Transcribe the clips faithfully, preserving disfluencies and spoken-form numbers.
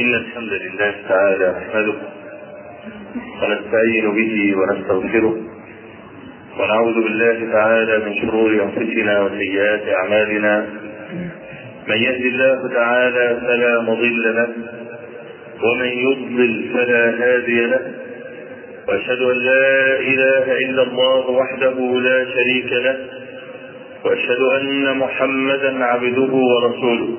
إن الحمد لله تعالى نحمده ونستعين به ونستغفره ونعوذ بالله تعالى من شرور أنفسنا وسيئات أعمالنا، من يهد الله تعالى فلا مضل له ومن يضلل فلا هادي له، وأشهد أن لا إله إلا الله وحده لا شريك له، وأشهد أن محمدا عبده ورسوله.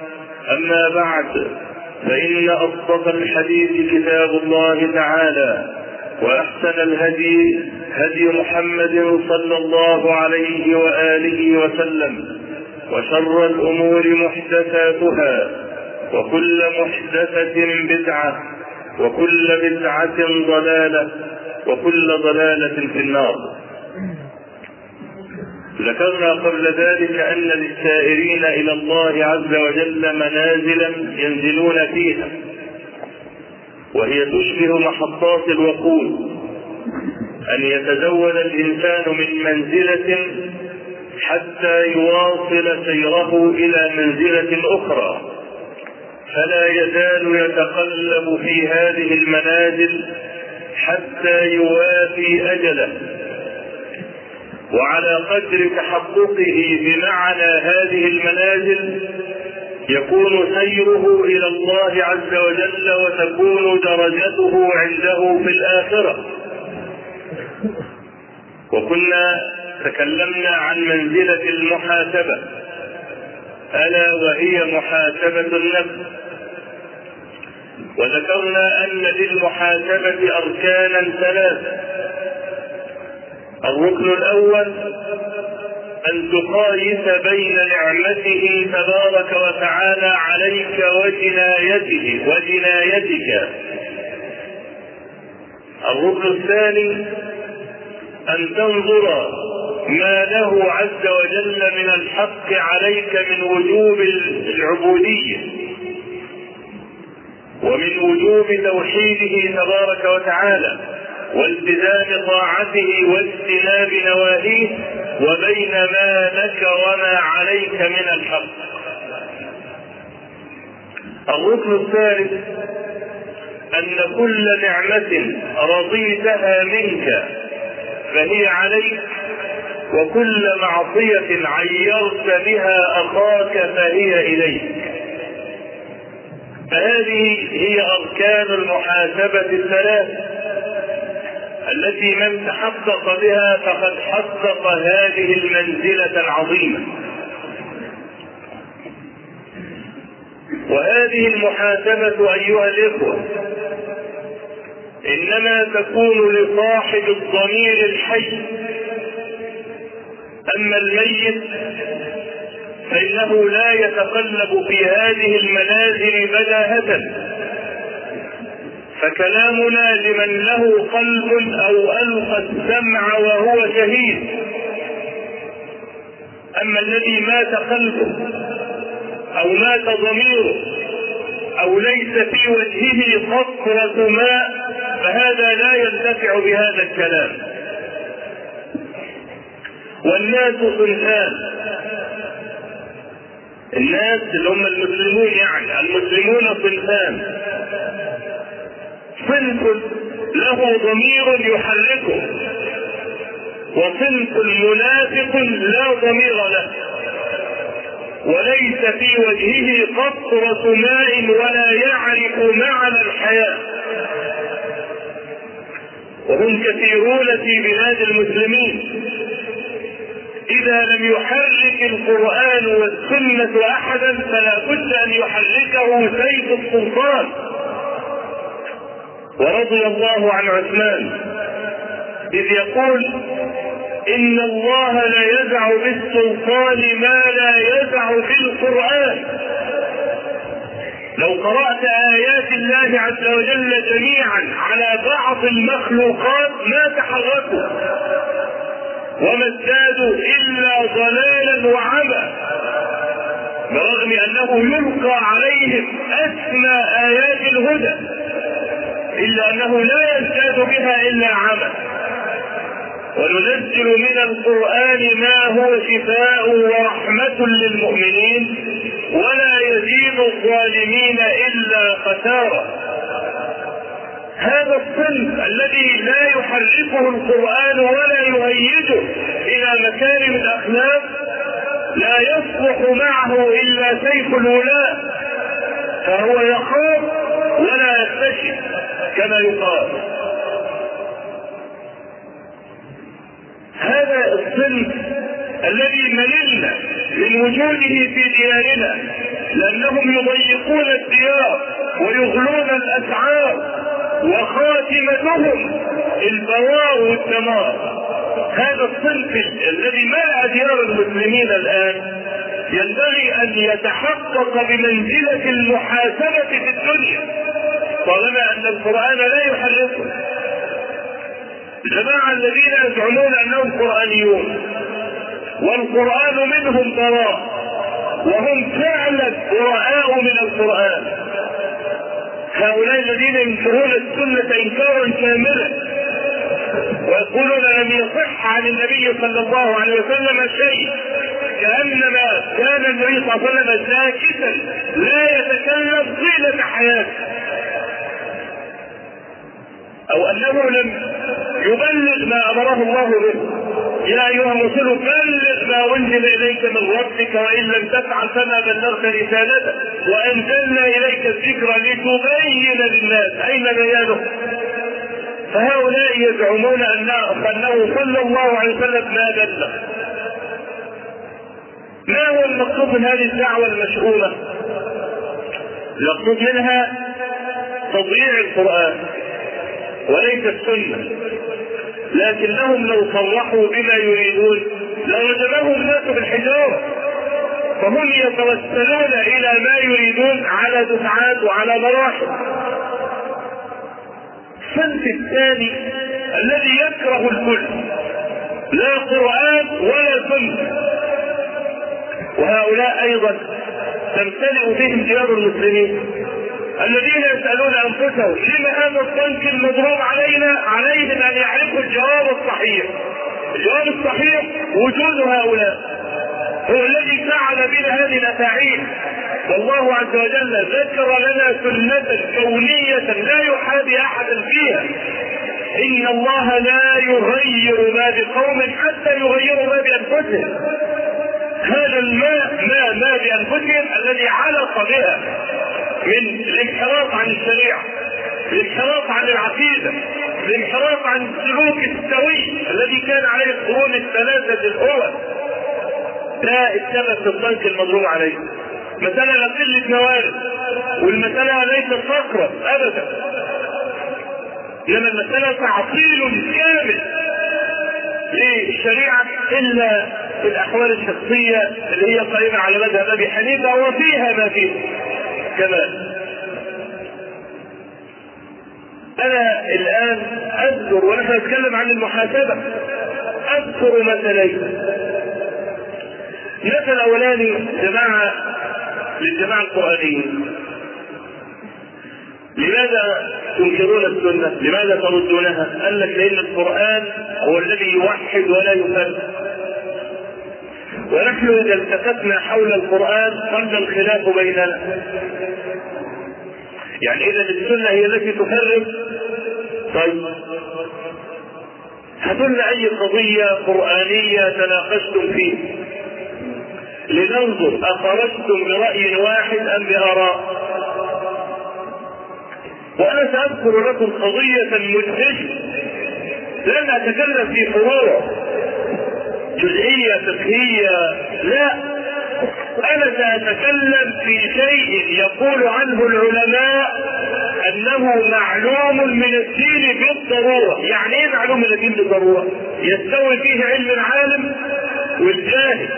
أما بعد، فإن أصدق الحديث كتاب الله تعالى، وأحسن الهدي هدي محمد صلى الله عليه وآله وسلم، وشر الأمور محدثاتها، وكل محدثة بدعة، وكل بدعة ضلالة، وكل ضلالة في النار. ذكرنا قبل ذلك أن للسائرين إلى الله عز وجل منازلا ينزلون فيها، وهي تشبه محطات الوقود، أن يتزود الإنسان من منزلة حتى يواصل سيره إلى منزلة أخرى، فلا يزال يتقلب في هذه المنازل حتى يوافي أجله. وعلى قدر تحققه بمعنى هذه المنازل يكون سيره إلى الله عز وجل، وتكون درجته عنده في الآخرة. وكنا تكلمنا عن منزلة المحاسبة، ألا وهي محاسبة النفس، وذكرنا أن للمحاسبة أركانا ثلاثة. الركن الأول أن تقايس بين نعمته تبارك وتعالى عليك وجنايته وجنايتك. الركن الثاني أن تنظر ما له عز وجل من الحق عليك من وجوب العبودية ومن وجوب توحيده تبارك وتعالى والتزام طاعته واجتناب نواهيه، وبين ما لك وما عليك من الحق. الركن الثالث أن كل نعمة رضيتها منك فهي عليك، وكل معصية عيرت بها أخاك فهي إليك. فهذه هي أركان المحاسبة الثلاث التي من تحقق بها فقد حقق هذه المنزلة العظيمة. وهذه المحاسبة أيها الإخوة إنما تكون لصاحب الضمير الحي، أما الميت فإنه لا يتقلب في هذه المنازل بداهة، فكلامنا لمن له قلب أو ألقى السمع وهو شهيد. أما الذي مات قلبه أو مات ضميره أو ليس في وجهه قطرة ماء فهذا لا ينتفع بهذا الكلام. والناس صنفان، الناس اللي هم المسلمون، يعني المسلمون صنفان: صنف له ضمير يحركه، وصنف منافق لا ضمير له وليس في وجهه قطرة ماء ولا يعرف معنى الحياة. وهم كثيرون في بلاد المسلمين. إذا لم يحرك القرآن والسنة أحدا فلا بد أن يحركه سيف السلطان. ورضي الله عن عثمان إذ يقول: إن الله لا يدع بالسلطان ما لا يدع بالقرآن. لو قرأت آيات الله عز وجل جميعا على بعض المخلوقات ما تحركوا وما ازدادوا إلا ضلالا وعمى، برغم أنه يلقى عليهم أسمى آيات الهدى إلا أنه لا يزداد بها إلا عمى. وننزل من القرآن ما هو شفاء ورحمة للمؤمنين ولا يزيد الظالمين إلا خسارة. هذا الصنف الذي لا يحركه القرآن ولا يهيجه إلى مكارم الأخلاق لا يصلح معه إلا سيف الولاء، فهو يخاف ولا يستشف كما يقال. هذا الصنف الذي مللنا من وجوده في ديارنا لأنهم يضيقون الديار ويغلون الأسعار وخاتمتهم البوار والدمار. هذا الصنف الذي ملأ ديار المسلمين الآن ينبغي أن يتحقق بمنزلة المحاسبة في الدنيا، طالما أن القرآن لا يحركه. الجماعة الذين يزعمون أنهم قرآنيون والقرآن منهم براء وهم فعلا براء من القرآن، هؤلاء الذين ينكرون السنة إنكارا كاملا ويقولون لم يصح عن النبي صلى الله عليه وسلم شيء، كأنما كان النبي صلى الله عليه وسلم ساكتا لا يتكلم طيلة حياته، أو أنه لم يبلغ ما أمره الله به. يا أيها الرسول بلغ ما أنزل إليك من ربك وإن لم تفعل فما بلغت رسالته وأنزلنا إليك الذكر لتبين للناس أين بيانه. فهؤلاء يزعمون أنه صلى الله عليه وسلم ما بلغ. ما هو المقصود من هذه الدعوة المشؤومة؟ المقصود منها تضييع القرآن وليس السنة، لكنهم لو صرحوا بما يريدون لرجمهم الناس بالحجارة، فهم يتوسلون إلى ما يريدون على دفعات وعلى مراحل. الصنف الثاني الذي يكره الكل، لا قرآن ولا سنة، وهؤلاء أيضا تمتلئ بهم ديار المسلمين الذين يسألون أنفسهم لما هذا الصنف المضروب علينا عليهم أن يعرفوا الجواب الصحيح. الجواب الصحيح وجود هؤلاء هو الذي فعل بنا هذه الأفاعيل. والله عز وجل ذكر لنا سنة كونية لا يحابي أحدا فيها: إن الله لا يغير ما بقوم حتى يغيروا ما بأنفسهم. هذا الماء ما, ما بأنفسهم الذي علق بها من الانحراف عن الشريعة، الانحراف عن العقيدة، الانحراف عن السلوك السوي الذي كان عليه القرون الثلاثة الأولى. لا السبب في الصنف المضروب عليه. مسألة قلة موارد، والمسألة ليست فقرا أبدا، لما المسألة تعطيل كامل للشريعة إلا في الأحوال الشخصية اللي هي قائمة على مذهب أبي حنيفة وفيها ما فيه. كمان انا الان اذكر ونحن نتكلم عن المحاسبه اذكر مثلين. المثل الاولاني جماعه للجماعه القرانيين: لماذا تنكرون السنه؟ لماذا تردونها؟ قال لك لان القران هو الذي يوحد ولا يفرق. ونحن إذا التفتنا حول القرآن صار الخلاف بيننا. يعني إذا السنة هي التي تفرق، طيب هتقولنا أي قضية قرآنية تناقشتم فيه لننظر أخرجتم برأي واحد أم بآراء. وأنا سأذكر لكم قضية مدهشة لن اتكلم في فروع جزئية فقهية، لا، انا ساتكلم في شيء يقول عنه العلماء انه معلوم من الدين بالضرورة. يعني ايه معلوم من الدين بالضرورة؟ يستوي فيه علم العالم والجاهل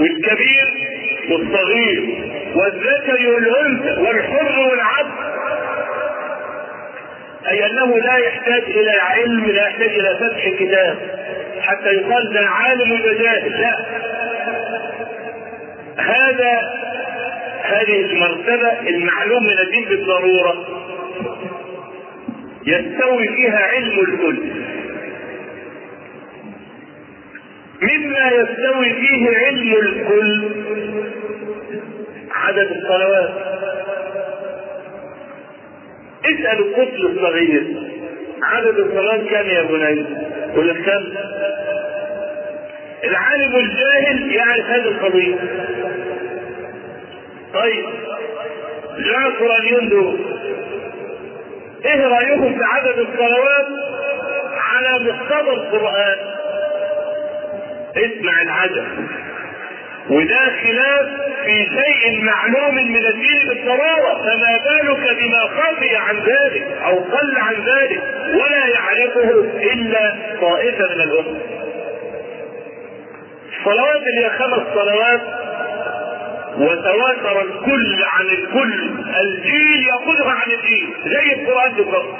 والكبير والصغير والذكر والانثى والحر والعبد، اي انه لا يحتاج الى علم، لا يحتاج الى فتح كتاب حتى يقال ده عالم وجاهل، لا، هذا هذه المرتبة المعلوم من الدين بالضرورة يستوي فيها علم الكل. مما يستوي فيه علم الكل عدد الصلوات. اسأل الطفل الصغير عدد الصلوات كم يا بني؟ يقول لك كم. العالم الجاهل يعرف هذه القضية. طيب جاء القرآنيون دول ايه رأيهم في عدد الصلوات على مقتضى القرآن؟ اسمع العجب، وده خلاف في شيء معلوم من الدين بالضرورة، فما بالك بما قضي عن ذلك او قل عن ذلك ولا يعرفه الا طائفة من الامة. الصلوات اللي هي خمس صلوات وتواتر الكل عن الكل، الجيل يقولها عن الجيل زي القرآن بالضبط،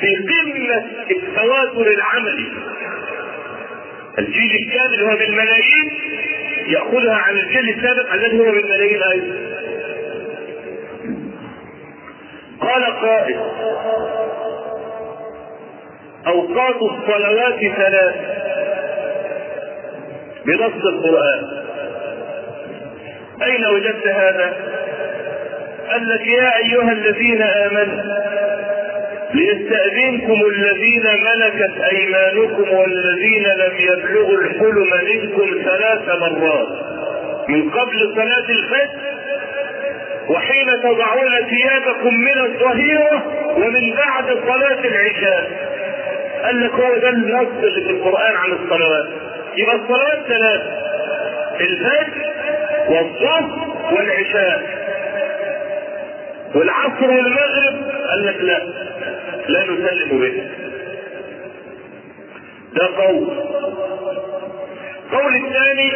في قمة التواتر العملي. الجيل الكامل هو بالملايين يأخذها عن الجيل السابق الذي هو بالملايين ايضا. قال قائل: اوقات الصلوات ثلاث بنص القرآن، اين وجدت هذا؟ قال لك: يا ايها الذين امنوا ليستأذنكم الذين ملكت أيمانكم والذين لم يبلغوا الحلم منكم ثلاث مرات، من قبل صلاة الفجر، وحين تضعون ثيابكم من الظهيرة، ومن بعد صلاة العشاء. قال لك هو ده النص اللي في القرآن عن الصلوات. يبقى الصلوات ثلاث: الفجر والظهر والعشاء. والعصر والمغرب قال لك لا، لا نسلم به. ده قول. قول الثاني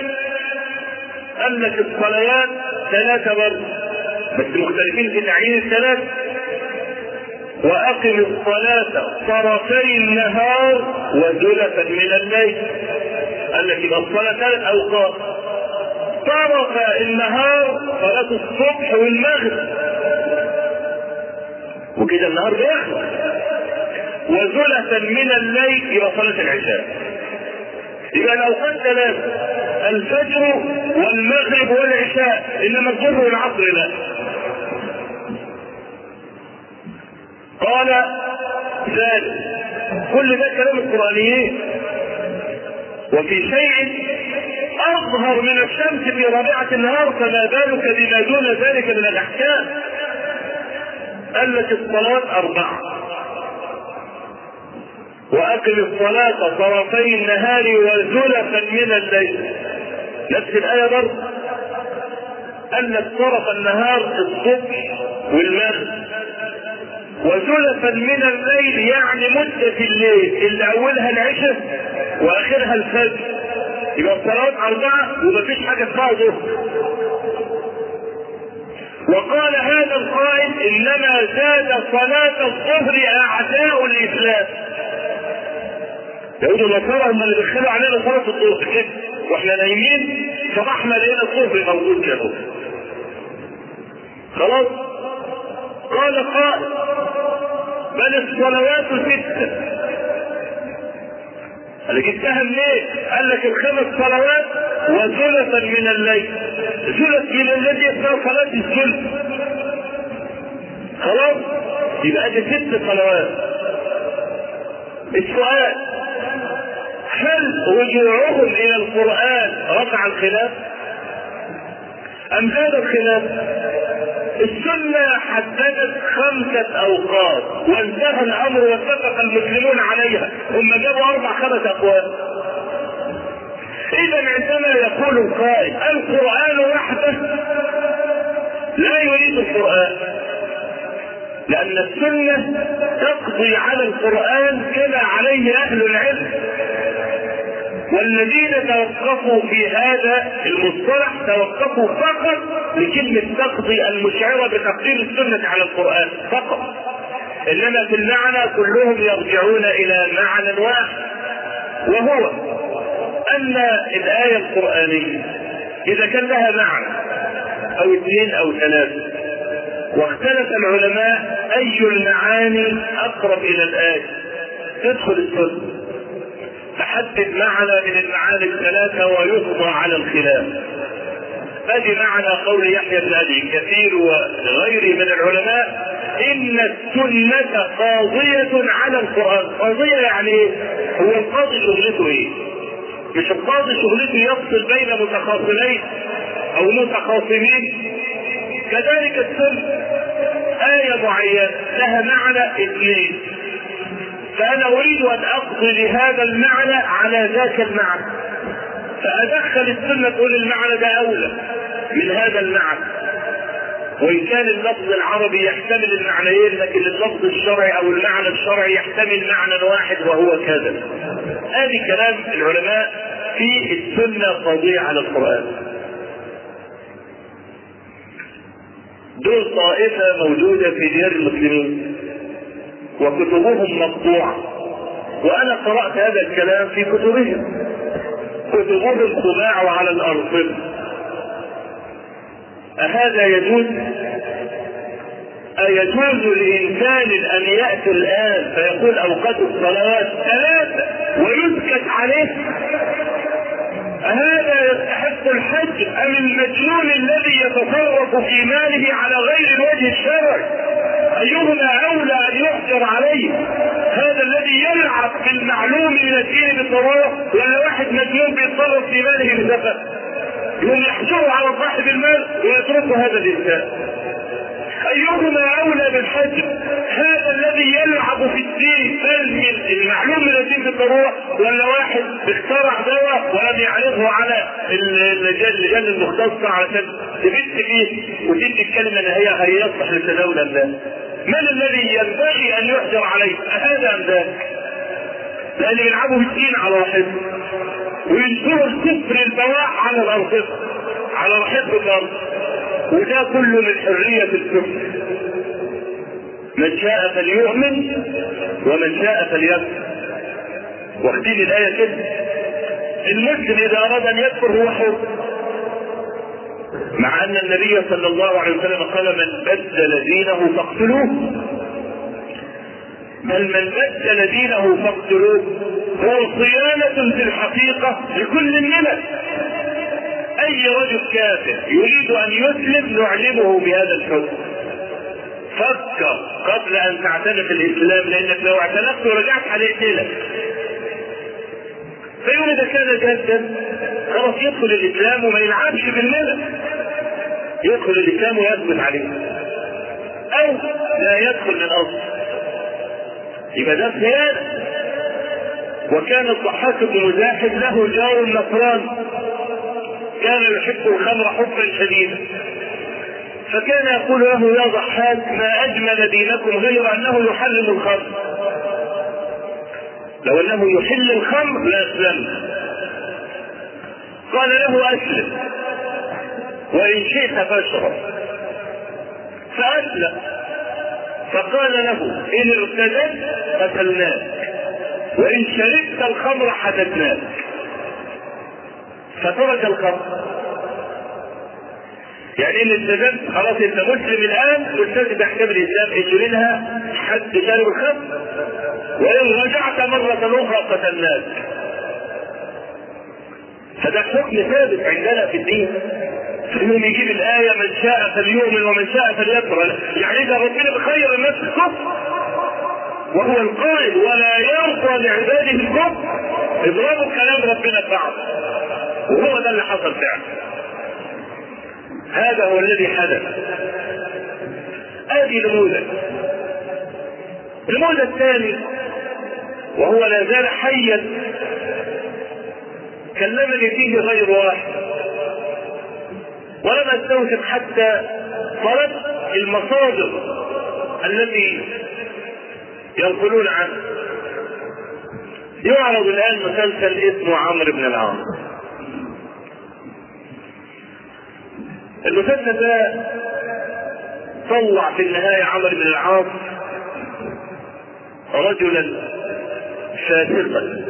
قال لك الصليات ثلاثة برضه، بس مختلفين في تعيين الثلاث. وأقم الصلاة طرفي النهار وزلفا من الليل. قال لك يبقى الصلاة ثلاث أوقات: طرف النهار، صلاة الصبح والمغرب وكده النهار بيخلص، وزلفا من الليل يبقى صلاة العشاء. يبقى الأوقات ثلاثة: الفجر والمغرب والعشاء، إنما الظهر والعصر لا. قال ثالث: كل ده كلام القرآنيين، وفي شيء أظهر من الشمس في ربيعة النهار، فما بالك بما دون ذلك من الأحكام. قال لك الصلاة أربعة: وأقم الصلاة طرفي النهار وزلفا من الليل. نفس الآية برضه. قال لك طرف النهار الصبح والمغرب، وزلفا من الليل يعني مدة الليل اللي أولها العشاء وآخرها الفجر. يبقى الصلاة أربعة ومفيش حاجة اسمها ظهر. وقال هذا القائل: انما زاد صلاة الظهر اعداء الاسلام. يقولوا النصارى هم اللي دخلوا علينا صلاة الظهر كده واحنا نايمين، صباحنا لقينا الظهر موجود كده خلاص. قال قائل: بل الصلوات ستة. اللي جبتها منين؟ قال لك الخمس صلوات وثلثا من الليل. ثلث من الذي يسمى صلاة الثلث خلاص، يبقى دي ست صلوات. السؤال: هل رجوعهم الى القرآن رفع الخلاف ام زاد الخلاف؟ السنة حددت خمسة اوقات وانتهى الامر واتفق المسلمون عليها، هم جابوا اربع خمس اقوال. اذا عندما يقول القائل القرآن وحده لا يريد القرآن، لان السنة تقضي على القرآن كما عليه اهل العلم، والذين توقفوا في هذا المصطلح توقفوا فقط لكلمة تقضي المشعرة بتقديم السنة على القرآن فقط، انما في المعنى كلهم يرجعون الى معنى واحد، وهو ان الآية القرآنية اذا كان لها معنى او اثنين او ثلاثة واختلف العلماء اي المعاني اقرب الى الآية تدخل السنة، تحدد معنى من المعاني الثلاثة ويقضى على الخلاف. ادي معنى قول يحيى بن ابي كثير وغيره من العلماء ان السنة قاضية على القرآن. قاضية يعني هو القاضي شغلته ايه؟ مش القاضي شغلته يفصل بين متخاصمين او متخاصمين. كذلك السنة آية معينة لها معنى اثنين، فأنا أريد أن أقضي لهذا المعنى على ذاك المعنى، فأدخل السنة تقول المعنى ده أولى من هذا المعنى، وإن كان اللفظ العربي يحتمل المعنيين، لكن اللفظ الشرعي أو المعنى الشرعي يحتمل معنى واحد وهو كذا. هذه آه كلام العلماء في السنة قضية على القرآن. دول طائفة موجودة في ديار المسلمين وكتبهم مقطوعة، وأنا قرأت هذا الكلام في كتبهم، كتبهم طباع وعلى الأرصفة. أهذا يجوز؟ أيجوز لإنسان أن يأتي الآن فيقول أوقات الصلوات ثلاثة ويسكت عليه؟ أهذا يستحق الحج أم المجنون الذي يتصرف في ماله على غير الوجه الشرعي؟ أيهما أولى أن يحجر عليه؟ هذا الذي يلعب بالمعلوم من الدين بالضرورة، ولا واحد مجنون بيتصرف في ماله بسفة يوم يحجره على صاحب المال ويتركه هذا الإنسان؟ أيهما أولى بالحجر؟ هذا الذي يلعب في الدين بل المعلوم من الدين بالضرورة، ولا واحد اخترع دواء ولم يعرضه على اللجان المختصة علشان تبت فيه وتدي الكلمة ان هي هيصلح لتداول الناس. من الذي ينبغي ان يحجر عليه؟ هذا ام ذاك؟ لان يلعبوا بالدين على راحته وينشروا الكفر البواح على الارصفة على راحته الارض، وده كله من حرية الكفر. من شاء فليؤمن ومن شاء فليكفر. واخدين الآية كده، المسلم إذا أراد أن يكفر هو حر، مع أن النبي صلى الله عليه وسلم قال من بدل دينه فاقتلوه، بل من بدل دينه فاقتلوه هو صيانة في الحقيقة لكل الملل. أي رجل كافر يريد أن يسلم نعلمه بهذا الحكم، فكر قبل أن تعتنق الإسلام، لأنك لو اعتنقت ورجعت هنقتلك. فيوم إذا كان جدا خلاص يدخل الإسلام وما يلعبش بالملل، يدخل الإسلام ويثبت عليه، أو لا يدخل من أصل، يبقى ده صيانة. وكان الضحاك بن مزاحم له جار نصراني كان يحب الخمر حبا شديدا، فكان يقول له يا ضحاك ما اجمل دينكم غير انه يحرم الخمر، لو انه يحل الخمر لا اسلم. قال له اسلم وان شئت فاشرب، فاسلم. فقال له ان ارتدت قتلناك وان شربت الخمر حددناك، فترك الخمر. يعني ان السجن خلاص انت مسلم الان ملتزم باحكام الاسلام، اجرينها حد شارب الخمر، وان رجعت مره اخرى قتلناك. فده حكم ثابت عندنا في الدين. فيهم يجيب الايه من شاء فليؤمن ومن شاء فليكفر، يعني اذا ربنا بخير الناس الكفر، وهو القائل ولا يرضى لعباده الكفر، اضربوا كلام ربنا ببعض، وهو ده اللي حصل فعلا. هذا هو الذي حدث. ادي نموذج. النموذج الثاني وهو لا زال حيا كلمني فيه غير واحد ولم استوثب حتى طلبت المصادر التي ينقلون عنه. يعرض الان مسلسل اسمه عمرو بن العاص. المسلسل ده طلع في النهايه عمرو بن العاص رجلا فاسقا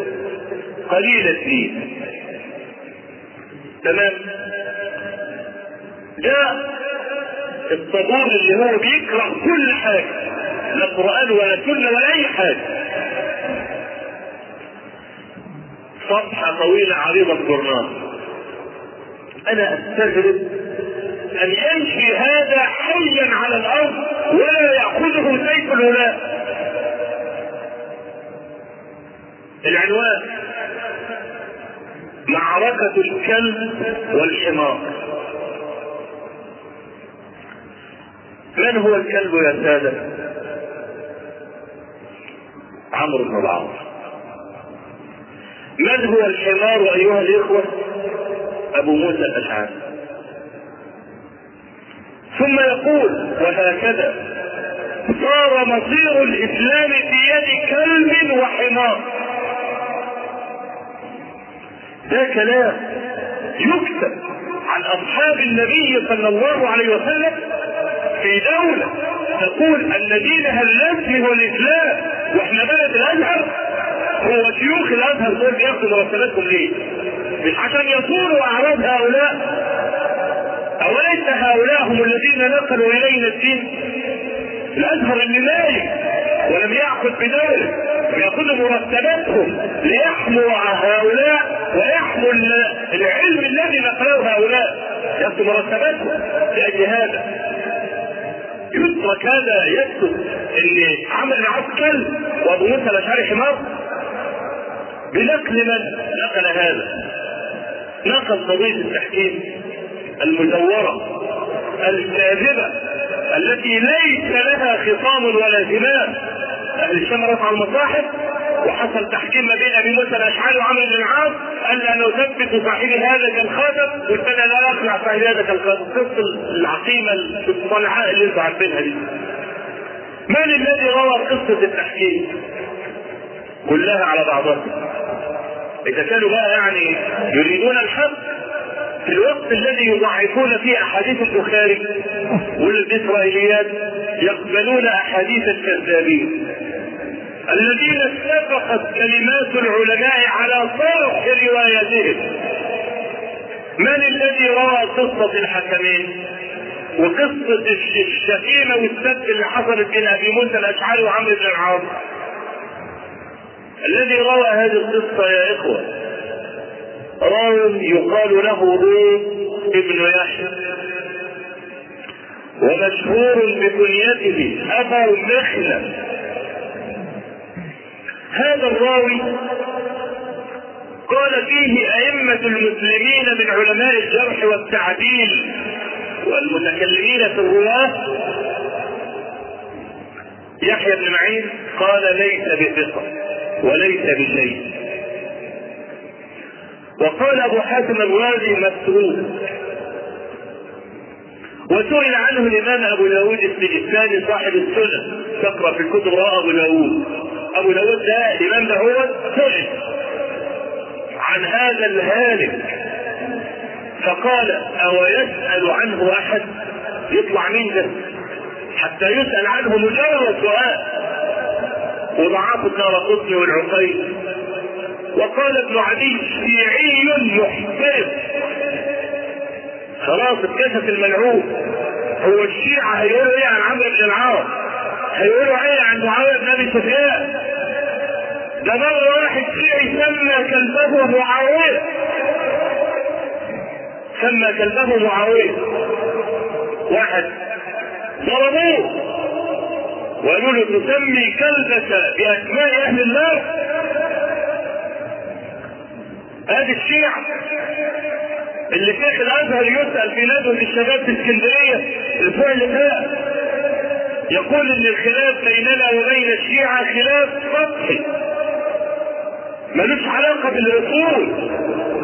قليل الدين. تمام. جاء الطابور اللي هو بيكره كل حاجه، لا قران ولا سنه ولا اي حاجه. صفحه طويله عريضه الجرنان. انا استغرب ان يمشي هذا حيا على الارض ولا ياخذه سيف الولاء. العنوان: معركه الكلب والحمار. من هو الكلب يا ساده؟ عمرو بن العاص. من هو الحمار ايها الاخوه؟ ابو موسى الاشعري. ثم يقول: وهكذا صار مصير الاسلام في يد كلب وحمار. ده كلام يكتب عن اصحاب النبي صلى الله عليه وسلم في دولة تقول ان دينها الذي هو الاسلام، واحنا بلد الازهر هو شيوخ الازهر دول بياخدوا مرتباتهم ليه؟ مش عشان يصونوا اعراض هؤلاء؟ اوليس هؤلاء هم الذين نقلوا الينا الدين؟ الازهر اللي مالك ولم ياخذ بدوله وياخذوا مرتباتهم ليحموا هؤلاء ويحموا العلم الذي نقلوه هؤلاء، ياخذوا مرتباتهم لاجل هذا. يترك هذا يكتب ان عمرو بن العاص كلب وابو موسى الاشعري حمار؟ بنقل من نقل هذا؟ نقل قضيه التحكيم المزوره الكاذبه التي ليس لها خصام ولا زمام. اهل الشام رفعوا المصاحف وحصل تحكيم ما بين ابي موسى الاشعري وعمرو بن العاص. قال انا اثبت صاحبي هذا كالخاتم، قلت انا لا اقنع صاحبي هذا كالخاتم. قصه العقيمه الصنعاء اللي انتوا عارفينها دي. من الذي روى قصه التحكيم كلها على بعضها؟ اذا كانوا بقى يعني يريدون الحق في الوقت الذي يضعفون فيه احاديث البخاري والاسرائيليات يقبلون احاديث الكذابين الذين اتفقت كلمات العلماء على صرح روايتهم. من الذي روى قصة الحكمين وقصة الشتيمة والسب اللي حصلت بين ابي موسى الاشعري وعمرو بن العاص؟ الذي روى هذه القصة يا اخوة راوي يقال له روم ابن يحيى ومشهور بكنيته ابو مخلد. هذا الراوي قال فيه أئمة المسلمين من علماء الجرح والتعديل والمتكلمين في الرواة: يحيى بن معين قال ليس بثقة وليس بشيء. وقال أبو حاتم الرازي مسروق. وسئل عنه الإمام أبو داود السجستاني صاحب السنن، تقرأ في الكتب رأى أبو داود. أبو داود ده الإمام داود سئل عن هذا الهالك فقال: أو يسأل عنه أحد؟ يطلع مين ده حتى يسأل عنه؟ مجرد سؤال. وضعاف الدارقطني والعقيل. وقال ابن عدي: شيعي محترم. خلاص اتكشف الملعوب. هو الشيعة هيقولوا إيه عن عمرو بن العاص؟ هيقولوا ايه عن معاويه بن ابي سفيان؟ ده مره واحد شيعي سمى كلبه معاويه. سمى كلبه معاويه. واحد ضربوه وقالوا له: تسمي كلبك باسماء اهل النار؟ ادي الشيعه اللي شيخ الازهر يسال في ندوه الشباب في اسكندريه الاسبوع اللي فات يقول ان الخلاف بيننا وبين الشيعة خلاف سطحي ملوش علاقة بالاصول،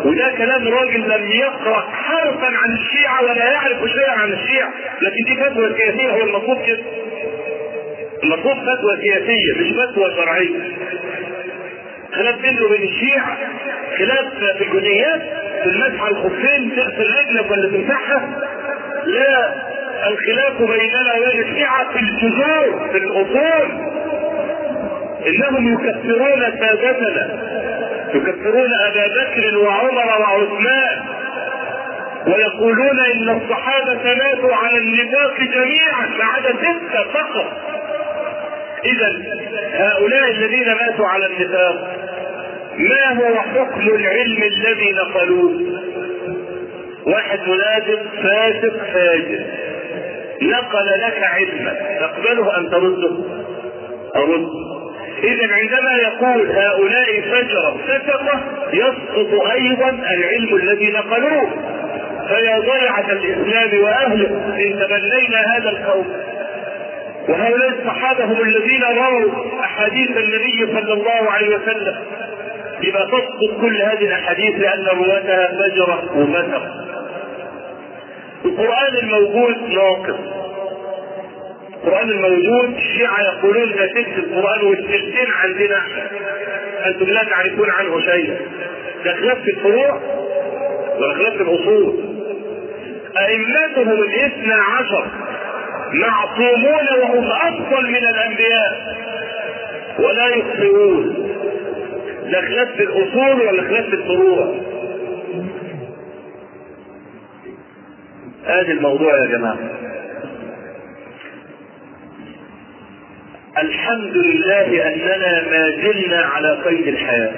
وده كلام راجل لم يقرأ حرفا عن الشيعة ولا يعرف شيئا عن الشيعة، لكن دي فتوى سياسية. هو المطلوب كده، المطلوب فتوى سياسية مش فتوى شرعية. خلاف بينه وبين الشيعة خلاف في الجنيات، في المسح على الخفين، في الرجل ولا تمسحها، لا. الخلاف بيننا وبين الشيعة في الجذور، في الأصول. إنهم يكفرون سادتنا، يكفرون أبا بكر وعمر وعثمان، ويقولون إن الصحابة ماتوا على النفاق جميعا ما عدا ستة فقط. إذا هؤلاء الذين ماتوا على النفاق ما هو حكم العلم الذي نقلوه؟ واحد منافق فاسق فاجر نقل لك علما، تقبله أم ترده؟ أرده. إذا عندما يقول هؤلاء فجرة فسقة يسقط أيضا العلم الذي نقلوه. فيا ضيعة الإسلام وأهله إن تبنينا هذا القول. وهؤلاء الصحابة هم الذين رووا أحاديث النبي صلى الله عليه وسلم، لما تسقط كل هذه الأحاديث لأن رواتها فجرة وفسقة. القرآن الموجود ناقص، القرآن الموجود الشيعة يقولون ده تلت القرآن والتلتين عندنا أنتم لا تعرفون عنه شيئا. ده خلاف في الفروع ولا خلاف في الأصول. أئمتهم الاثنى عشر معصومون وهم أفضل من الأنبياء ولا يخطئون. ده خلاف في الأصول ولا خلاف في الفروع؟ هذا الموضوع يا جماعة. الحمد لله أننا ما زلنا على قيد الحياة.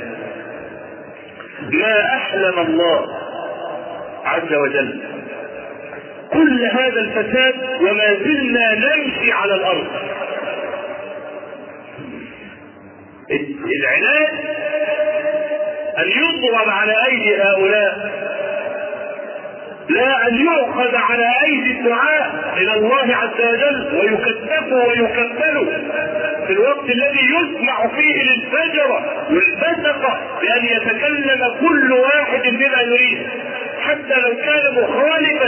ما أحلم الله عز وجل كل هذا الفساد وما زلنا نمشي على الأرض. العلاج أن يضرب على أيدي هؤلاء، لا أن يؤخذ على أيدي الدعاء إلى الله عز وجل ويكتفوا ويكتلوا في الوقت الذي يسمع فيه للفجرة والفسقة بأن يتكلم كل واحد بما يريد، حتى لو كان مخالفا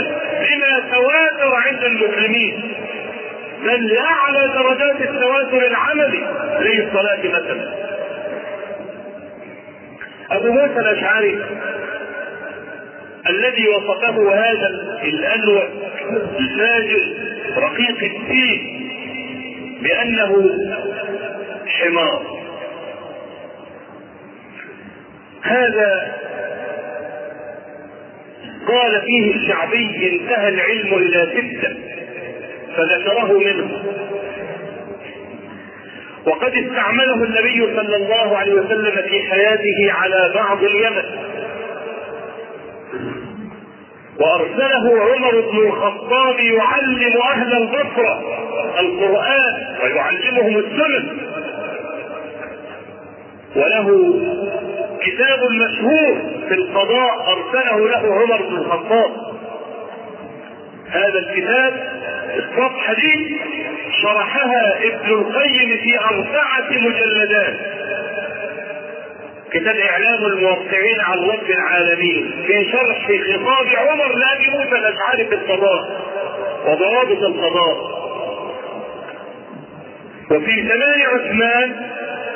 لما تواتر عند المسلمين، بل أعلى درجات التواتر العملي زي الصلاة مثلا. أبو موسى الأشعري الذي وصفه هذا الألوى الفاجر رقيق الدين بأنه حمار، هذا قال فيه الشعبي انتهى العلم إلى ستة فذكره منه، وقد استعمله النبي صلى الله عليه وسلم في حياته على بعض اليمن، وأرسله عمر بن الخطاب يعلم أهل البصرة القرآن ويعلمهم السنن، وله كتاب مشهور في القضاء أرسله له عمر بن الخطاب. هذا الكتاب الصفحة دي شرحها ابن القيم في أربعة مجلدات. كتاب إعلام الموقعين عن رب العالمين في شرح خطاب عمر لأبي موسى الأشعري في القضاء وضوابط القضاء. وفي زمان عثمان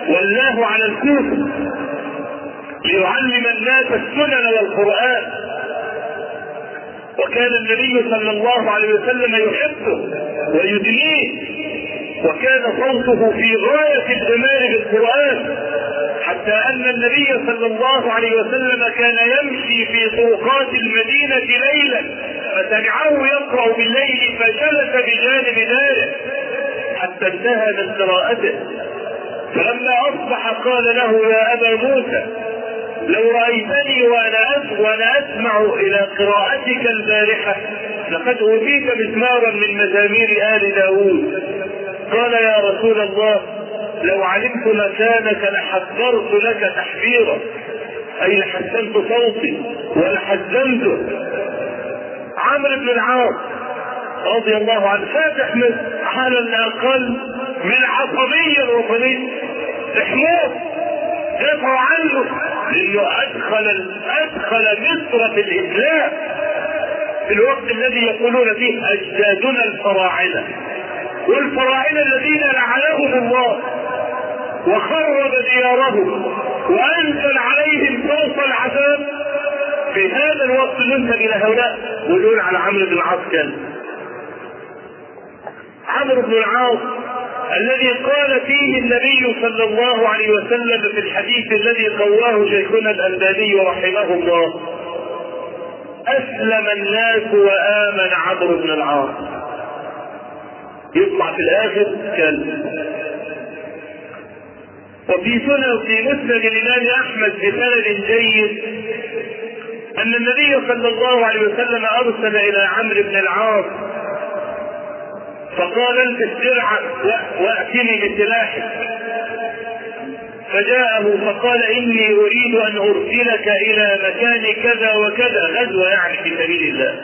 ولاه على الكوفة ليعلم الناس السنن والقرآن، وكان النبي صلى الله عليه وسلم يحبه ويدنيه، وكان صوته في غاية الجمال بالقرآن، حتى أن النبي صلى الله عليه وسلم كان يمشي في طرقات المدينة ليلا فتبعه يقرأ بالليل فجلس بجانب ذلك حتى انتهى من قراءته. فلما أصبح قال له يا أبا موسى لو رأيتني وأنا أسمع إلى قراءتك البارحة لقد أوتيت مسمارا من مزامير آل داود. قال يا رسول الله لو علمت مكانك لحذرت لك تحذيرا، أي لحسنت صوتي ولحزنته. عمرو بن العاص رضي الله عنه فاتح من على الاقل من عصبية الوطنية احموه دفعوا عنه لانه ادخل ادخل مصر في الاسلام في الوقت الذي يقولون فيه اجدادنا الفراعنة والفراعنة الذين لعنهم الله وخرب ديارهم وانزل عليهم فوق العذاب. في هذا الوقت ننتج الى هؤلاء ونقول على عمرو بن العاص. كان عمرو بن العاص الذي قال فيه النبي صلى الله عليه وسلم في الحديث الذي قواه شيخنا الألباني رحمه الله: أسلم الناس وآمن عمرو بن العاص. يطلع في الآخر كلب. وفي سنة في مسند الإمام أحمد بسند جيد أن النبي صلى الله عليه وسلم أرسل إلى عمرو بن العاص فقال: البس درعك وأتني بسلاحك. فجاءه فقال: إني أريد أن أرسلك إلى مكان كذا وكذا، غزوة يعني في سبيل الله،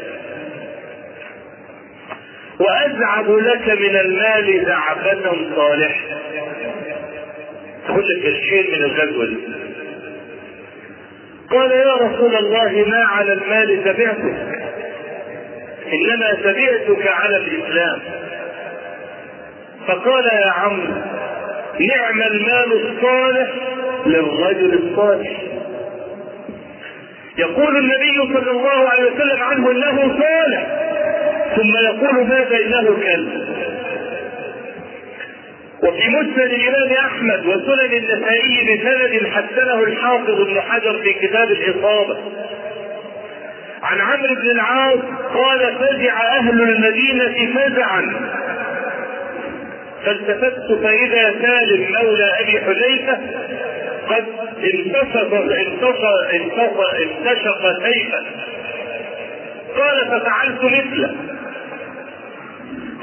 وأزعب لك من المال زعبة صالحة. خذ الشيء من الغزوة دي. قال: يا رسول الله، ما على المال تبعتك، إنما تبعتك على الإسلام. فقال: يا عمرو، نعم المال الصالح للرجل الصالح. يقول النبي صلى الله عليه وسلم عنه انه صالح، ثم يقول ماذا؟ انه كلب. وفي مسند الامام احمد وسنن النسائي بسند حسنه الحافظ ابن حجر في كتاب الاصابه عن عمرو بن العاص قال: فزع اهل المدينه فزعا، فالتفت فاذا سالم مولى ابي حذيفه قد انتشق انتشق سيفا. قال: ففعلت مثله.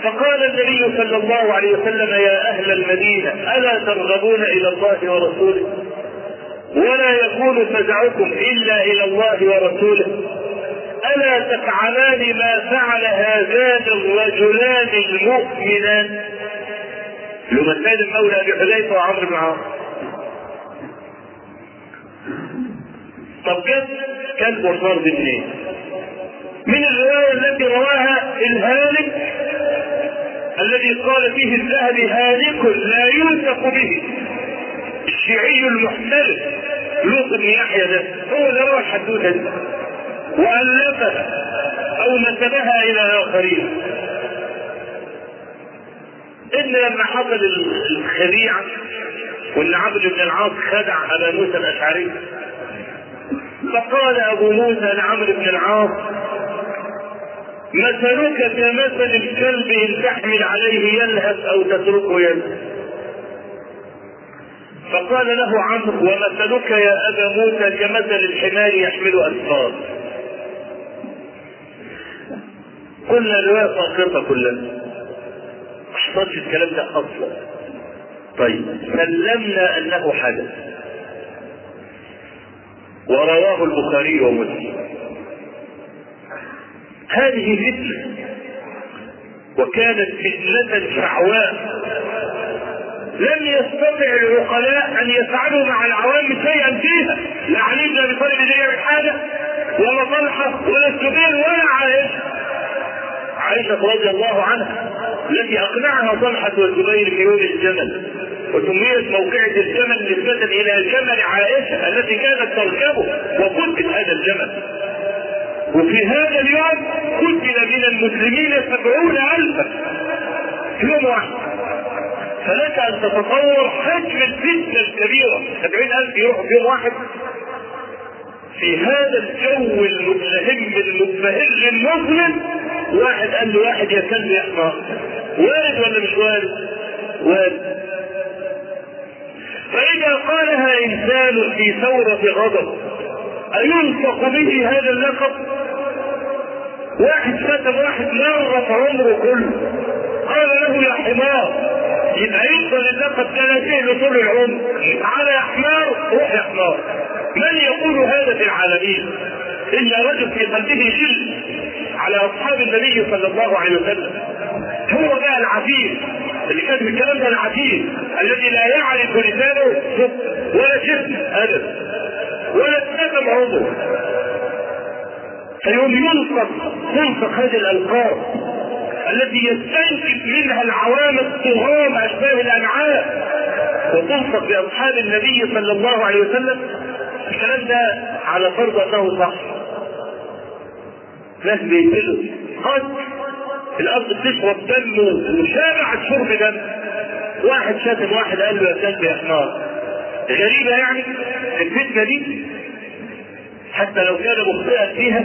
فقال النبي صلى الله عليه وسلم: يا اهل المدينه، الا ترغبون الى الله ورسوله، ولا يكون فزعكم الا الى الله ورسوله، الا تفعلان ما فعل هذان الرجلان المؤمنان؟ لمثال المولى ابي حذيفه وعمرو بن العاص. طب كان برصار بالنين من الروايه التي رواها الهالك الذي قال فيه الذهبي: هالك لا يوثق به، الشيعي المحترف لوط بن يحيى ده هو اللي روى الحدوثه دي والفها او نسبها الى اخرين. ان لما حصل الخديعه وان عمرو بن العاص خدع ابا موسى الاشعري، فقال ابو موسى لعمرو بن العاص: مثلك كمثل الكلب، ان تحمل عليه يلهث او تتركه يلهث. فقال له عمرو: ومثلك يا ابا موسى كمثل الحمار يحمل اسفار. قلنا الروايه ساقطه كلها، ما حصلش الكلام ده اصلا. طيب سلمنا انه حدث ورواه البخاري ومسلم. هذه فتنة، وكانت فتنة شعواء لم يستطع العقلاء ان يفعلوا مع العوام شيئا فيها. لا علي بن ابي طالب يعمل حاجه، ولا طلحه، ولا الزبير، ولا عائشه. عائشه رضي الله عنها التي اقنعها طلحه والزبير في يوم الجمل، وسميت موقعة الجمل نسبة الى جمل عائشه التي كانت تركبه وقتل هذا الجمل. وفي هذا اليوم قتل من المسلمين سبعون ألفا في يوم واحد. فلك أن تتصور حجم الفتنة الكبيرة، سبعين ألف يروحوا في يوم واحد في هذا الجو المتهم المتبهر المظلم. واحد قال له واحد: يا كلب يا حمار، وارد ولا مش وارد؟ وارد. فإذا قالها إنسان في ثورة غضب أينطق به هذا اللقب؟ واحد فتن واحد مرة عمره كله قال له يا حمار، يبقى يفضل اللقب ثلاثين طول العمر على يا حمار، روح يا حمار. من يقول هذا في العالمين الا رجل في قلبه شل على اصحاب النبي صلى الله عليه وسلم. هو بقى العفيف اللي كان الكلام ده، العفيف الذي لا يعرف لسانه ولا جسم ابدا ولا اتسم عضو، فيوم ينفخ تنفخ هذه الالقاب التي يستنكف منها العوام الصغام اشباه الانعام، وتنفخ باصحاب النبي صلى الله عليه وسلم. الكلام ده على فرض انه صح، ناس بيقتلوا قتل، الارض بتشرب دمه وشارع شرب دم، واحد شاتم واحد قال له يا كلب يا حمار. غريبه يعني الفتنه دي، حتى لو كان مخطئا فيها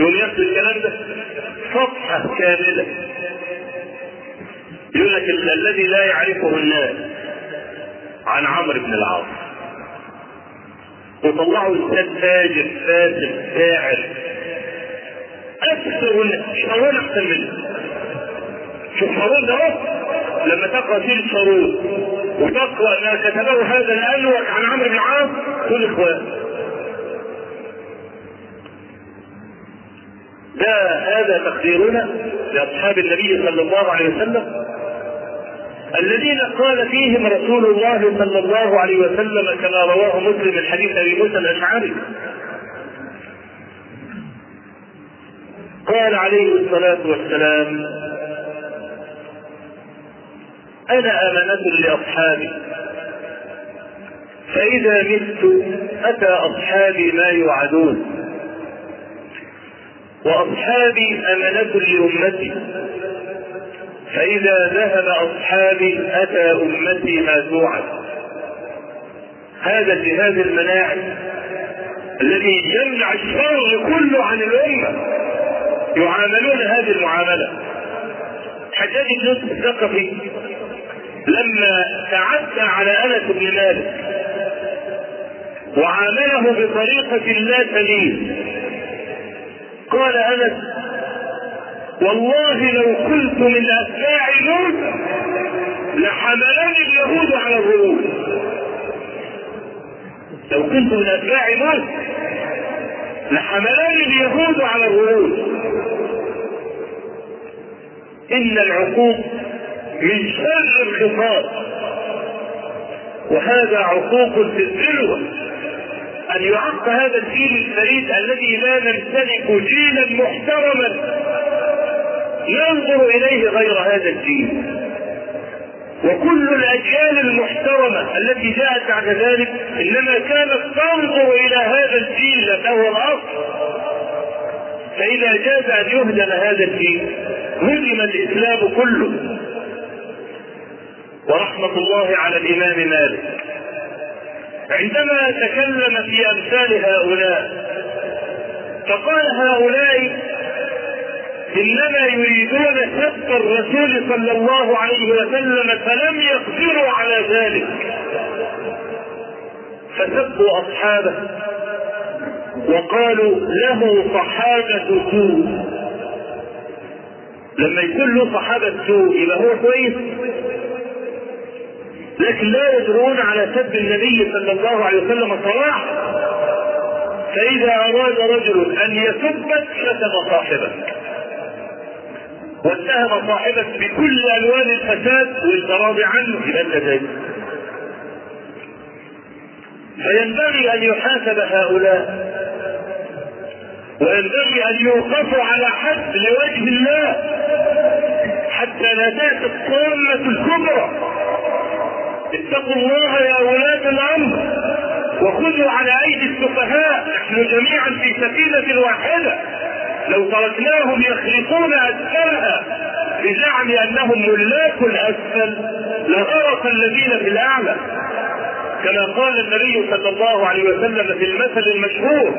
يقول ياخد الكلام ده صفحه كامله، يقول لك الذي لا يعرفه الناس عن عمرو بن العاص، وطلعوا استاذ فاجر فاسد فاعل اكثر من شارون احسن منه. شوف شارون ده لما تقرا سيره شارون وتقرا ما كتبه هذا الانور عن عمرو بن العاص كل اخوان ده، هذا تقديرنا لاصحاب النبي صلى الله عليه وسلم الذين قال فيهم رسول الله صلى الله عليه وسلم كما رواه مسلم الحديث ابي موسى الاشعري، قال عليه الصلاه والسلام: انا امانه لاصحابي، فاذا مت اتى اصحابي ما يوعدون، واصحابي امانه لامتي، فاذا ذهب اصحابي اتى امتي ما توعد. هذا جهاز المناعي الذي يمنع الشر كله عن الامه، يعاملون هذه المعامله. حجاج بن يوسف الثقفي لما تعدى على انس بن مالك وعامله بطريقه لا تليق، قال انس: والله لو كنت من اتباع لوط لحملني اليهود على الرؤوس. لو كنت من اتباع لوط لحملني اليهود على الرؤوس. ان العقوق من شر الخصال، وهذا عقوق في الذروه، ان يعق هذا الدين الفريد الذي لا نمتلك جيلا محترما ينظر اليه غير هذا الدين، وكل الاجيال المحترمه التي جاءت بعد ذلك انما كانت تنظر الى هذا الدين لتهوى الاصل. فاذا جاز ان يهدم هذا الدين هدم الاسلام كله. ورحمه الله على الامام مالك عندما تكلم في امثال هؤلاء، فقال: هؤلاء انما يريدون سب الرسول صلى الله عليه وسلم فلم يقدروا على ذلك، فسبوا اصحابه وقالوا له صحابه سوء. لما يقول له صحابه سوء يبقى هو كويس، لكن لا يجرؤون على سب النبي صلى الله عليه وسلم صراحه. فاذا اراد رجل ان يسبك شتم صاحبك، واتهم صاحبك بكل الوان الفساد والتراضي عنه بل. فينبغي ان يحاسب هؤلاء، وينبغي ان يوقفوا على حد لوجه الله حتى لا تاتي الطامه الكبرى. اتقوا الله يا ولاة الامر، وخذوا على ايدي السفهاء، نحن جميعا في سفينة واحدة، لو تركناهم يخلطون اسفلها بزعم انهم ملاك الاسفل لغرق الذين في الاعلى، كما قال النبي صلى الله عليه وسلم في المثل المشهور: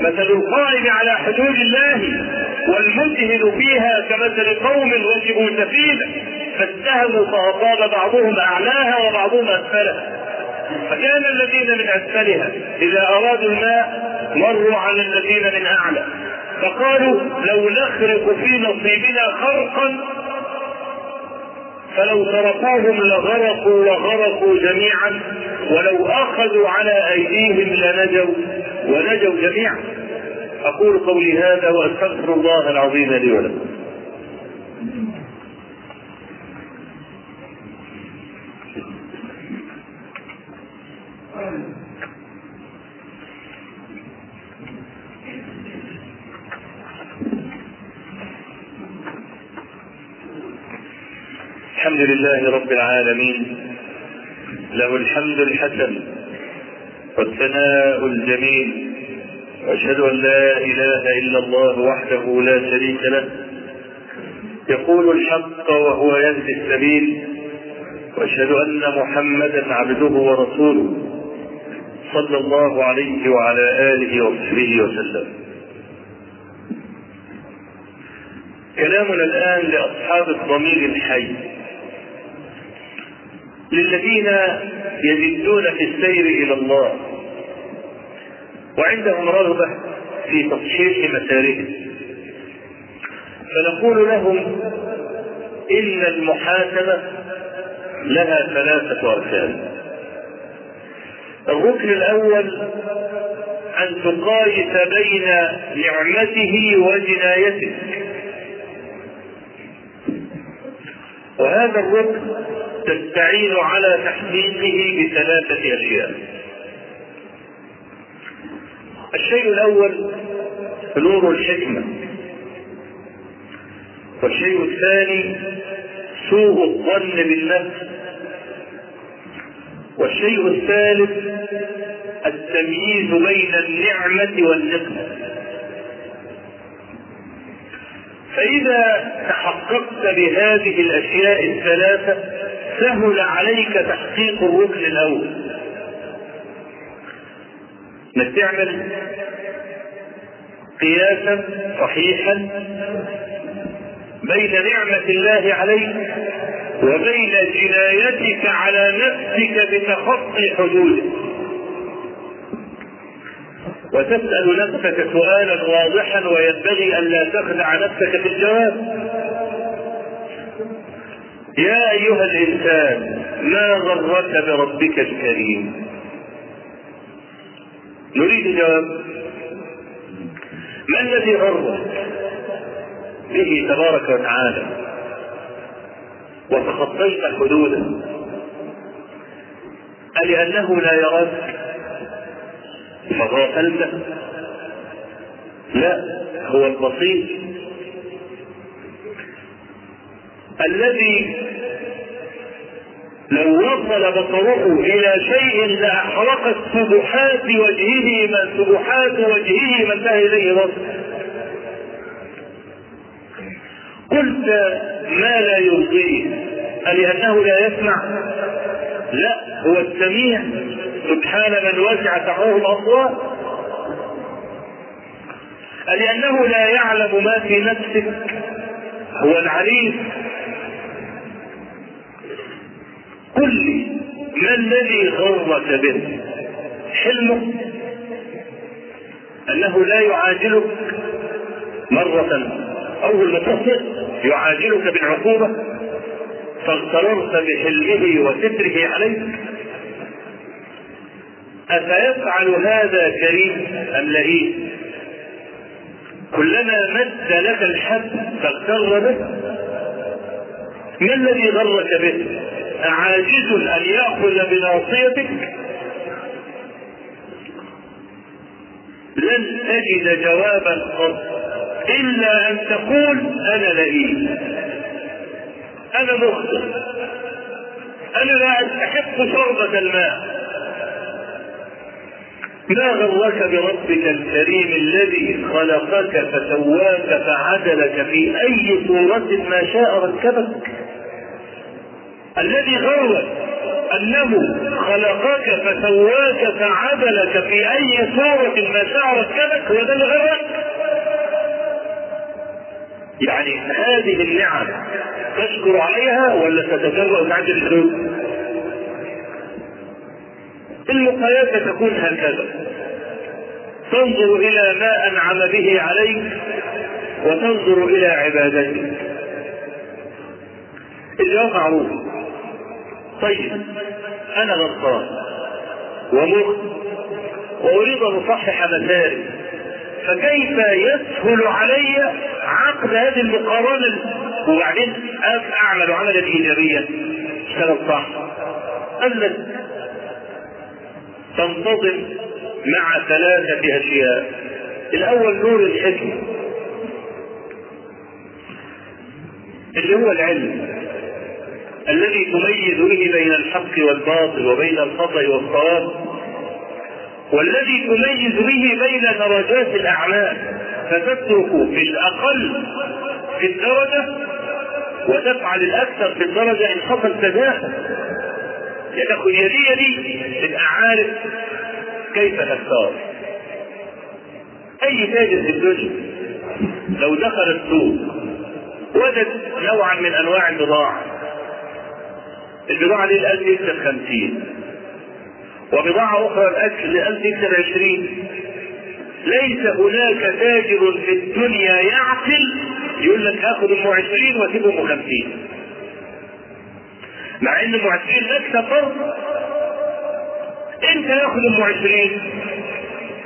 مثل القائم على حدود الله والمجهل فيها كمثل قوم ركبوا سفينة فاتهموا فأصاب بعضهم أعلاها وبعضهم أسفلها، فكان الذين من أسفلها إذا أرادوا الماء مروا على الذين من أعلى، فقالوا لو نخرق في نصيبنا خرقا فلو تركوهم لغرقوا وغرقوا جميعا، ولو أخذوا على أيديهم لنجوا ونجوا جميعا. أقول قولي هذا وأستغفر الله العظيم لي ولكم. الحمد لله رب العالمين، له الحمد الحسن والثناء الجميل، واشهد ان لا اله الا الله وحده لا شريك له، يقول الحق وهو يهدي السبيل، واشهد ان محمدا عبده ورسوله صلى الله عليه وعلى اله وصحبه وسلم. كلامنا الان لاصحاب الضمير الحي، للذين يجدون في السير الى الله وعندهم رغبة في تصحيح مسارهم، فنقول لهم إن المحاسبة لها ثلاثة أركان. الركن الأول أن تقايس بين نعمته وجنايته، وهذا الركن تستعين على تحقيقه بثلاثة أشياء. الشيء الأول نور الحكمة، والشيء الثاني سوء الظن بالنفس، والشيء الثالث التمييز بين النعمة والنقمة. فإذا تحققت بهذه الأشياء الثلاثة سهل عليك تحقيق الركن الأول، انك تعمل قياسا صحيحا بين نعمة الله عليك وبين جنايتك على نفسك بتخطي حدوده، وتسأل نفسك سؤالا واضحا، وينبغي ان لا تخدع نفسك في الجواب. يا ايها الانسان ما غرك بربك الكريم؟ نريد جواب، ما الذي غرك به تبارك وتعالى وتخطيت حدوده؟ ألأنه لا يراك فغافلته؟ لا، هو البصير الذي لو وصل بصره إلى شيء لأحرقت سبحات وجهه ما سبحات وجهه ما انتهى إليه بصره. قلت ما لا يرضيه، ألأنه لا يسمع؟ لا، هو السميع، سبحان من وسع سمعه الأصوات. ألأنه لا يعلم ما في نفسك؟ هو العليم. قل لي ما الذي غرك به؟ حلمك انه لا يعاجلك مرة، اول ما تصل يعاجلك بالعقوبة، فاغتررت بحلمه وستره عليك. افيفعل هذا كريم ام لئيم؟ كلما مد لك الحد فاغتر به. ما الذي غرك به؟ عاجز أن يأخذ بناصيتك؟ لن تجد جوابا قط إلا أن تقول أنا لئيم، أنا مخطئ، أنا لا أستحق شربة الماء. ما غرك بربك الكريم الذي خلقك فسواك فعدلك في أي صورة ما شاء ركبك؟ الذي غرك أنه خلقك فسواك فعدلك في أي صورة ما شاء ركبك، هو ده اللي غرك. يعني هذه النعم تشكر عليها ولا تتجرأ وتعجل الحدود؟ المقايسة تكون هكذا، تنظر إلى ما أنعم به عليك وتنظر إلى عبادتك. الجواب معروف، طيب أنا غلطان ومخطئ وأريد أن أصحح مساري، فكيف يسهل علي عقد هذه المقارنه؟ وبعدين اعمل عملا ايجابيا، اشتغل صح، انك تنتظم مع ثلاثه اشياء. الاول نور الحكمه اللي هو العلم الذي تميز به بين الحق والباطل وبين الخطأ والصواب، والذي تميز به بين درجات الأعمال، فتترك في الأقل في الدرجة وتفعل الأكثر في الدرجة إن حصل تداخل. لأن خيرية دي من أعارف كيف تختار. أي تاجر في الدنيا لو دخل السوق وجد نوعا من أنواع البضاعة، البضاعة دي الآن يكسب خمسين وبضاعة أخرى الأكل الآن يكسب عشرين، ليس هناك تاجر في الدنيا يعقل يقول لك هاخد أم عشرين وأسيب أم خمسين، مع أن أم عشرين نكسب فرق. أنت ياخد أم عشرين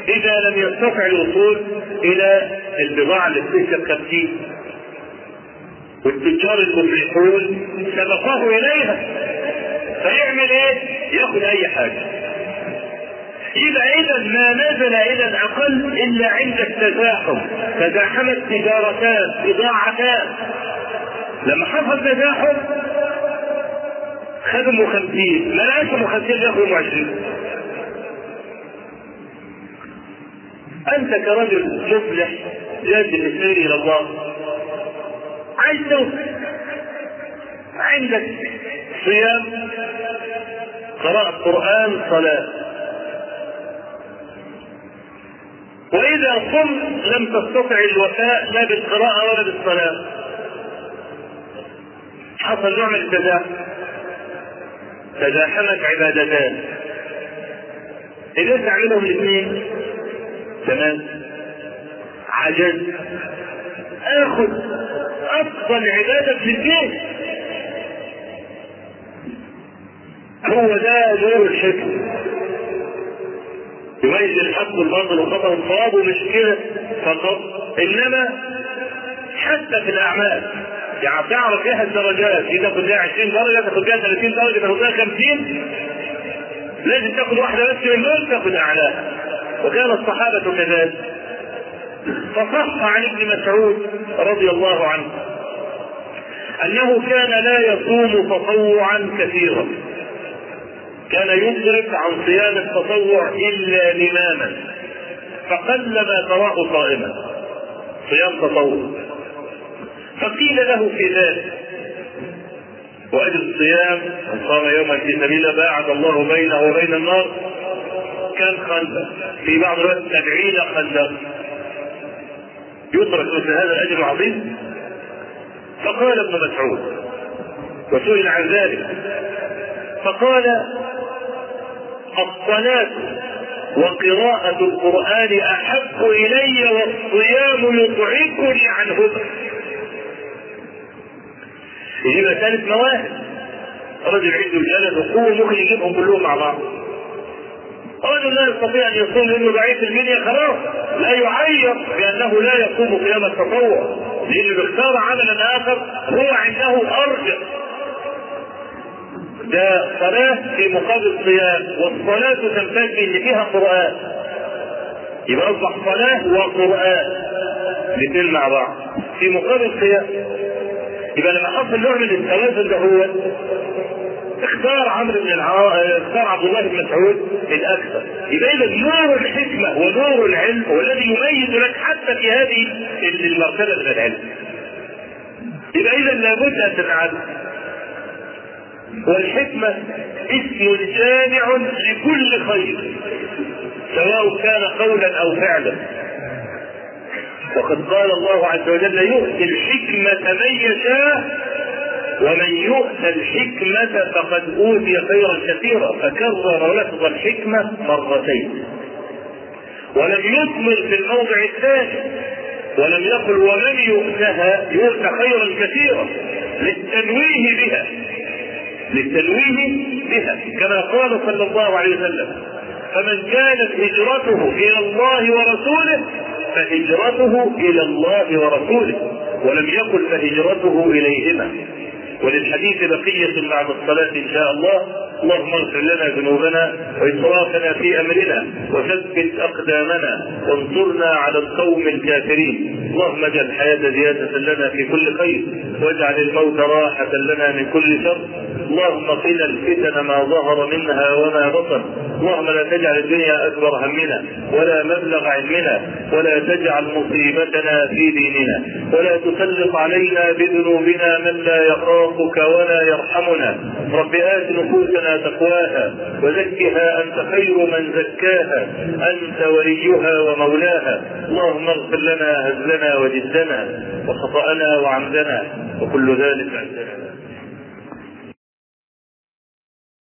إذا لم يستطع الوصول إلى البضاعة اللي بتكسب خمسين، والتجار المفلحون سبقوه اليها، فيعمل ايه؟ ياخد اي حاجه. يبقى اذا ما نزل الى الاقل الا عند التزاحم. تزاحمت تجارتان بضاعتان، لما حصل تزاحم خدموا خمسين، ما لقاش ام خمسين ياخدوا عشرين. انت كرجل مفلح لازم تسير الى الله، عايز توفي، عندك صيام، قراءة قرآن، صلاة، وإذا قمت لم تستطع الوفاء لا بالقراءة ولا بالصلاة، حصل نوع من التزاحم، تزاحمت عبادتان، اللي تعملهم الاثنين تمام. عجز آخذ أفضل عبادة في الدين، هو ده نور الحكم، يميز الحق والباطل والخطأ والصواب، ومش كده فقط، إنما حتى في الأعمال، يعني تعرف إيه الدرجات، إذا كنت عشرين درجة تاخد بها ثلاثين درجة، تاخد بها خمسين، لازم تاخد واحدة بس من دول تاخد أعلاها، وكان الصحابة كذلك. فصح عن ابن مسعود رضي الله عنه انه كان لا يصوم تطوعا كثيرا، كان يشرف عن صيام التطوع الا نماما، فقلما تراه صائما صيام تطوع. فقيل له في ذلك واجل الصيام ان صام يوما في سبيله باعد الله بينه وبين النار كان خندق، في بعض الوقت سبعين خندق، يترك مثل هذا الاجر العظيم؟ فقال ابن مسعود وسئل عن ذلك فقال الصلاه وقراءه القران احب الي والصيام يطعمني عنهما. يجيبها ثالث مواهب، رجل عنده الجلد والقوه ممكن يجيبهم كلهم مع بعض، رجل لا يستطيع ان يصوم لانه ضعيف المنيه خلاص لا يعير بانه لا يقوم قيام التطوع، لانه بيختار عملا اخر هو عنده ارجح. ده صلاه في مقابل صيام، والصلاه تنتج اللي فيها قران، يبقى اصبح صلاه وقران الاثنين مع بعض في مقابل صيام. يبقى لما حصل نوع من التوازن ده، هو اختار عمرو بن العاص، اختار عبد الله بن مسعود الاكثر. يبقى اذا نور الحكمه ونور العلم هو الذي يميز لك حتى في هذه المرتبه من العلم. يبقى اذا لابد ان تتعلم، والحكمه اسم جامع لكل خير سواء كان قولا او فعلا، وقد قال الله عز وجل يؤتي الحكمه من يشاء ومن يؤت الحكمة فقد أوتي خيرا كثيرا. فكرر لفظ الحكمة مرتين، ولم يثمر في الموضع الثاني، ولم يقل ومن يؤتها يؤت خيرا كثيرا، للتنويه بها، للتنويه بها كما قال صلى الله عليه وسلم فمن كانت هجرته إلى الله ورسوله فهجرته إلى الله ورسوله، ولم يقل فهجرته إليهما. وللحديث بقية بعد الصلاة إن شاء الله. اللهم اغفر لنا ذنوبنا وإسرافنا في أمرنا وثبت أقدامنا وانصرنا على القوم الكافرين. اللهم اجعل الحياة زيادة لنا في كل خير، واجعل الموت راحة لنا من كل شر. اللهم قنا الفتن ما ظهر منها وما بطن. اللهم لا تجعل الدنيا أكبر همنا ولا مبلغ علمنا، ولا تجعل مصيبتنا في ديننا، ولا تسلط علينا بذنوبنا من لا يخافك ولا يرحمنا. رب آت نفوسنا تقواها وزكها أنت خير من زكاها، أنت وليها ومولاها. اللهم اغفر لنا هزلنا وجدنا وخطأنا وعمدنا وكل ذلك عندنا.